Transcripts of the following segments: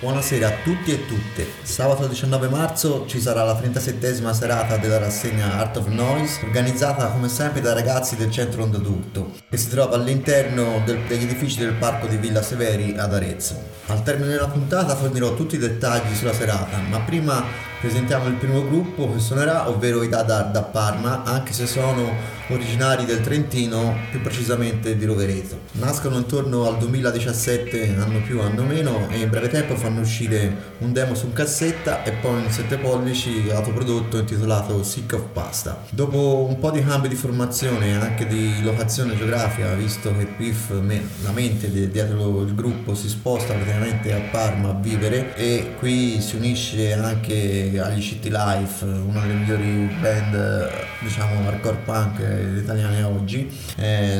Buonasera a tutti e tutte. Sabato 19 marzo ci sarà la 37esima serata della rassegna Art of Noise, organizzata come sempre dai ragazzi del centro Onda d'Urto, che si trova all'interno degli edifici del parco di Villa Severi ad Arezzo. Al termine della puntata fornirò tutti i dettagli sulla serata, ma prima presentiamo il primo gruppo che suonerà, ovvero i Dadar da Parma, anche se sono originari del Trentino, più precisamente di Rovereto. Nascono intorno al 2017, anno più anno meno, e in breve tempo fanno uscire un demo su cassetta e poi un 7 pollici autoprodotto intitolato Sick of Pasta. Dopo un po' di cambi di formazione e anche di locazione geografica, visto che Pif, la mente dietro il gruppo, si sposta praticamente a Parma a vivere, e qui si unisce anche agli City Life, una delle migliori band, diciamo, hardcore punk italiane oggi,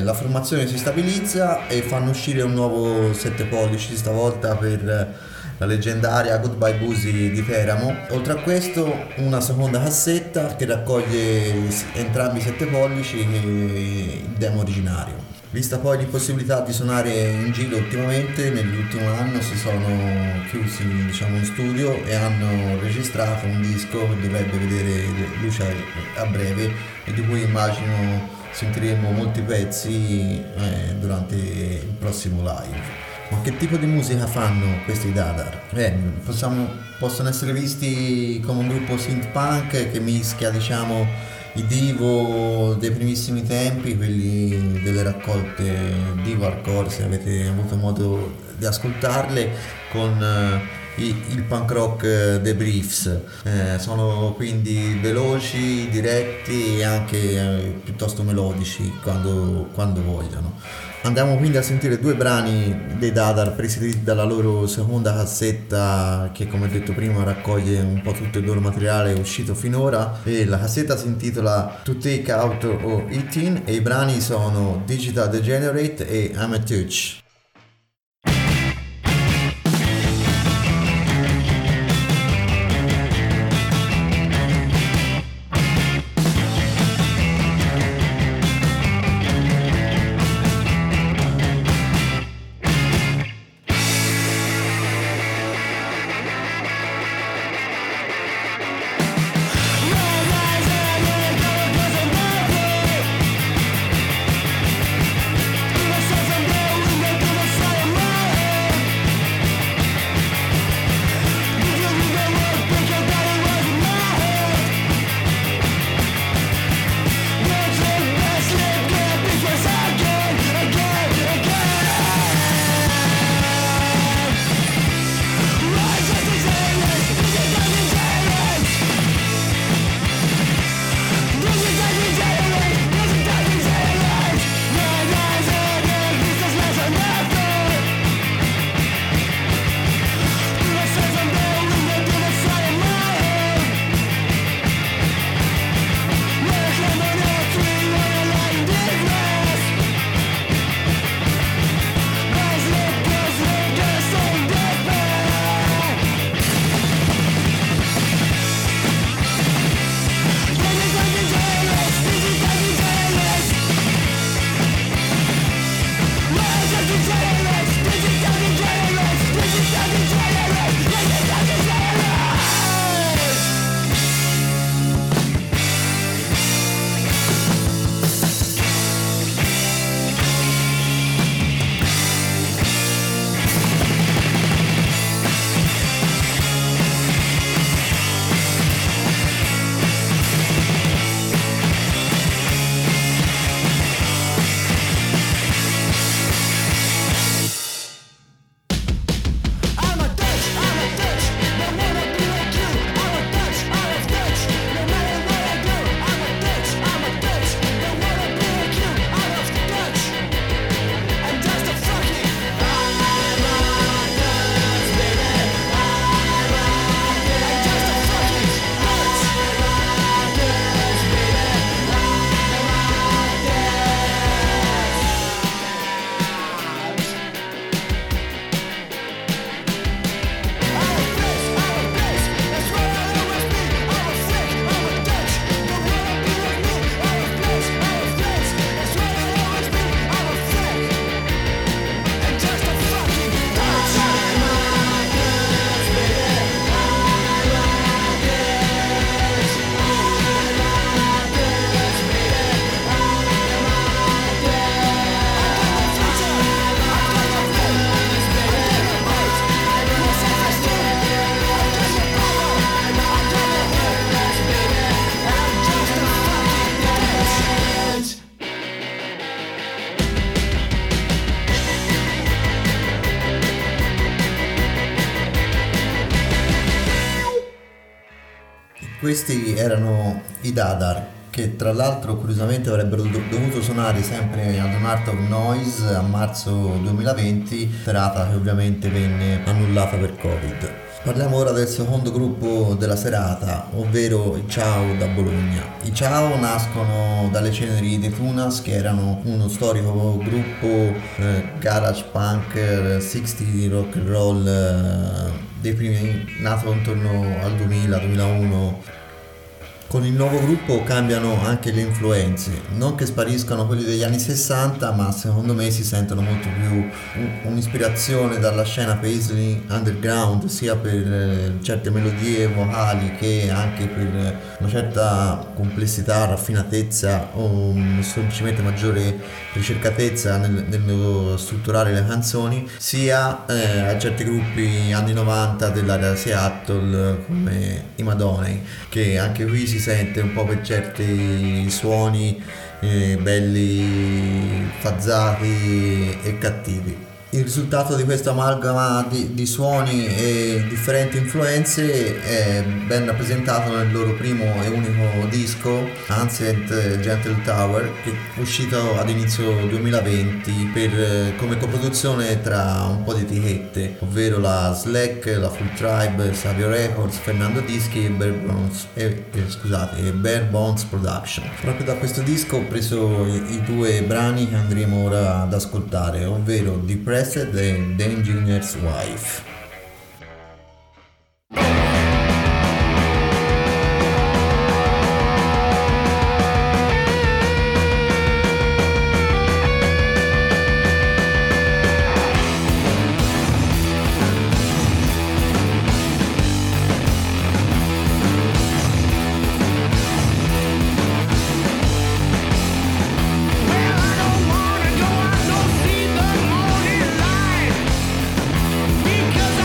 la formazione si stabilizza e fanno uscire un nuovo 7 pollici, stavolta per la leggendaria Goodbye Boozy di Teramo. Oltre a questo, una seconda cassetta che raccoglie entrambi i 7 pollici e il demo originario. Vista poi l'impossibilità di suonare in giro ultimamente, nell'ultimo anno si sono chiusi, diciamo, in studio e hanno registrato un disco che dovrebbe vedere luce a breve e di cui immagino sentiremo molti pezzi durante il prossimo live. Ma che tipo di musica fanno questi Dadar? Possono essere visti come un gruppo synth punk che mischia, diciamo, i divo dei primissimi tempi, quelli delle raccolte divo hardcore, se avete avuto modo di ascoltarle, con il punk rock The Briefs. Sono quindi veloci, diretti e anche piuttosto melodici quando vogliono. Andiamo quindi a sentire due brani dei Dadar presi dalla loro seconda cassetta, che come detto prima raccoglie un po' tutto il loro materiale uscito finora, e la cassetta si intitola To Take Out of Eating e i brani sono Digital Degenerate e I'm A Töch. Questi erano i Dadar, che tra l'altro curiosamente avrebbero dovuto suonare sempre ad un Art of Noise a marzo 2020, serata che ovviamente venne annullata per Covid. Parliamo ora del secondo gruppo della serata, ovvero i Ciao da Bologna. I Ciao nascono dalle ceneri dei Funas, che erano uno storico gruppo garage punk, 60 rock and roll dei primi, nato intorno al 2000-2001. Con il nuovo gruppo cambiano anche le influenze, non che spariscano quelli degli anni 60, ma secondo me si sentono molto più un'ispirazione dalla scena Paisley underground, sia per certe melodie vocali che anche per una certa complessità, raffinatezza o semplicemente maggiore ricercatezza nel strutturare le canzoni, sia a certi gruppi anni 90 dell'area Seattle come i Madonei, che anche qui si sente un po' per certi suoni belli, fazzati e cattivi. Il risultato di questa amalgama di suoni e differenti influenze è ben rappresentato nel loro primo e unico disco, Ancient Gentle Tower, che è uscito ad inizio 2020 come coproduzione tra un po' di etichette, ovvero la Slack, la Full Tribe, Savio Records, Fernando Dischi e Bare Bones Production. Proprio da questo disco ho preso i due brani che andremo ora ad ascoltare, ovvero The President and the Engineer's Wife. Because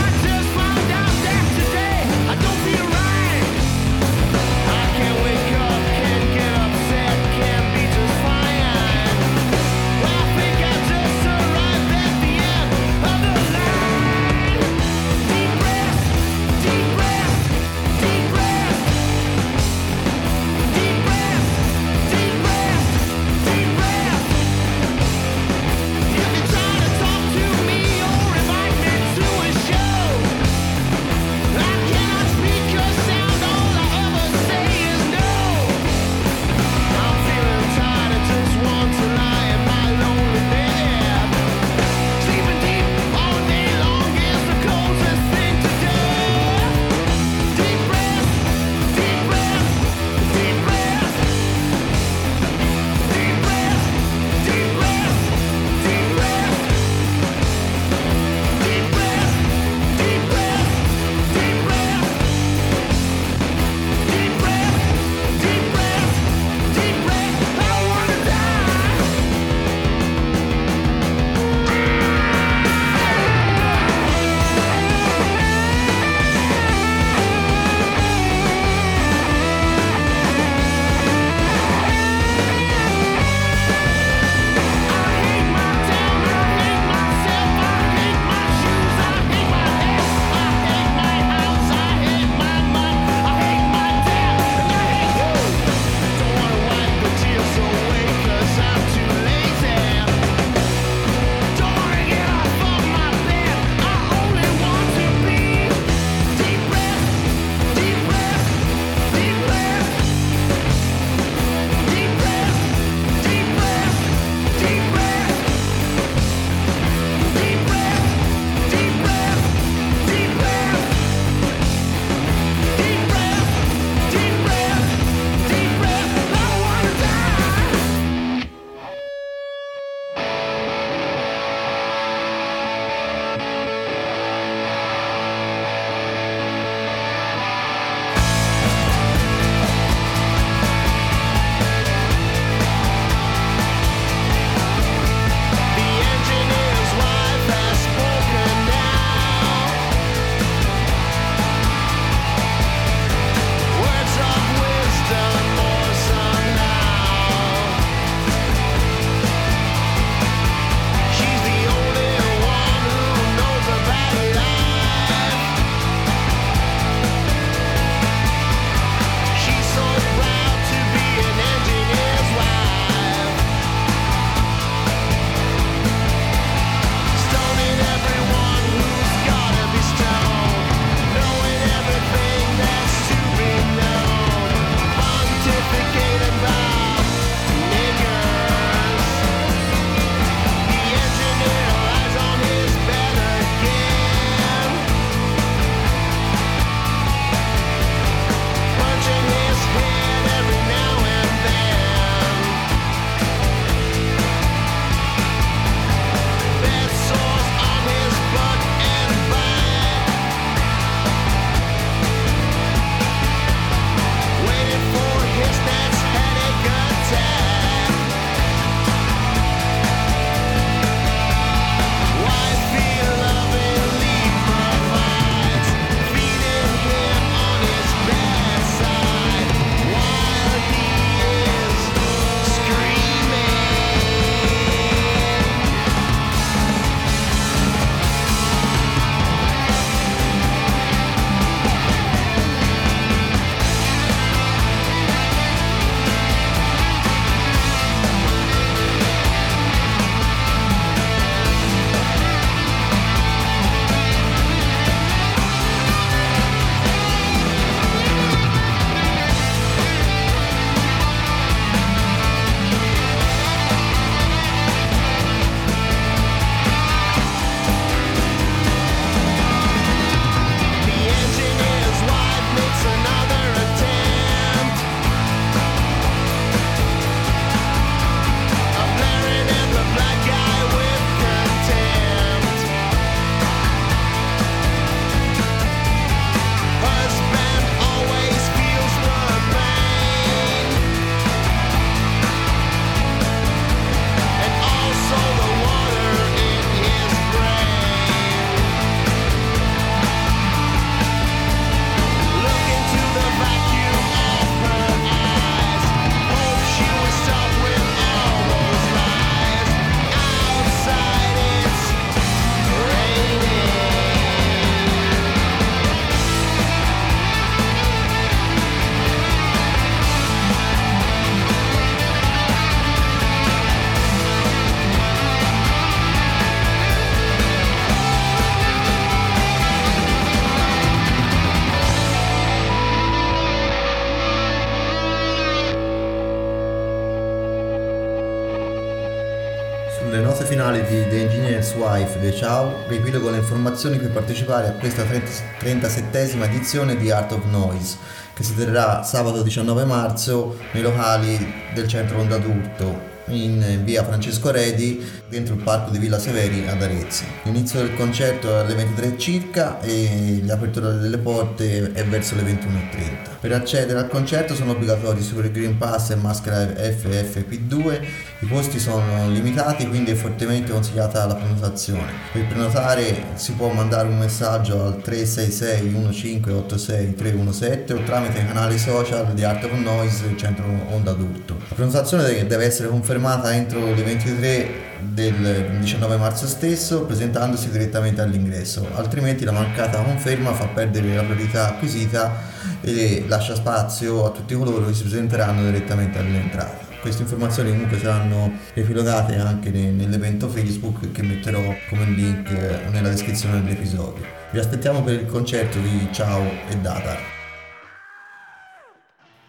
originale di The Engineer's Wife dei Ciao riepilogo le informazioni per partecipare a questa 37esima edizione di Art of Noise, che si terrà sabato 19 marzo nei locali del centro Onda d'Urto, in via Francesco Redi, dentro il parco di Villa Severi ad Arezzo. L'inizio del concerto è alle 23 circa e l'apertura delle porte è verso le 21.30. Per accedere al concerto sono obbligatori Super Green Pass e maschera FFP2. I posti sono limitati, quindi è fortemente consigliata la prenotazione. Per prenotare si può mandare un messaggio al 366 1586 317 o tramite i canali social di Art of Noise e Centro Onda d'Urto. La prenotazione deve essere confermata entro le 23 del 19 marzo stesso, presentandosi direttamente all'ingresso, altrimenti la mancata conferma fa perdere la priorità acquisita e lascia spazio a tutti coloro che si presenteranno direttamente all'entrata. Queste informazioni comunque saranno riepilogate anche nell'evento Facebook, che metterò come link nella descrizione dell'episodio. Vi aspettiamo per il concerto di Ciao e Dadar.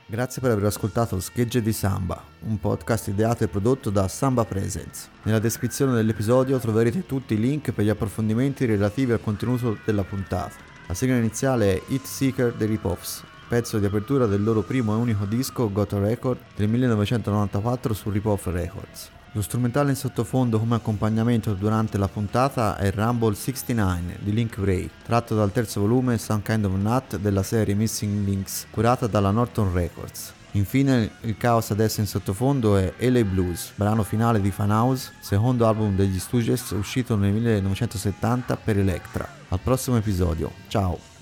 Grazie per aver ascoltato Schegge di Samba, un podcast ideato e prodotto da Samba Presence. Nella descrizione dell'episodio troverete tutti i link per gli approfondimenti relativi al contenuto della puntata. La sigla iniziale è Hit Seeker dei Ripoffs, pezzo di apertura del loro primo e unico disco Got a Record del 1994 su Ripoff Records. Lo strumentale in sottofondo come accompagnamento durante la puntata è Rumble 69 di Link Ray, tratto dal terzo volume Some Kind of Nut della serie Missing Links, curata dalla Norton Records. Infine il caos adesso in sottofondo è LA Blues, brano finale di Funas, secondo album degli Stooges uscito nel 1970 per Elektra. Al prossimo episodio, ciao!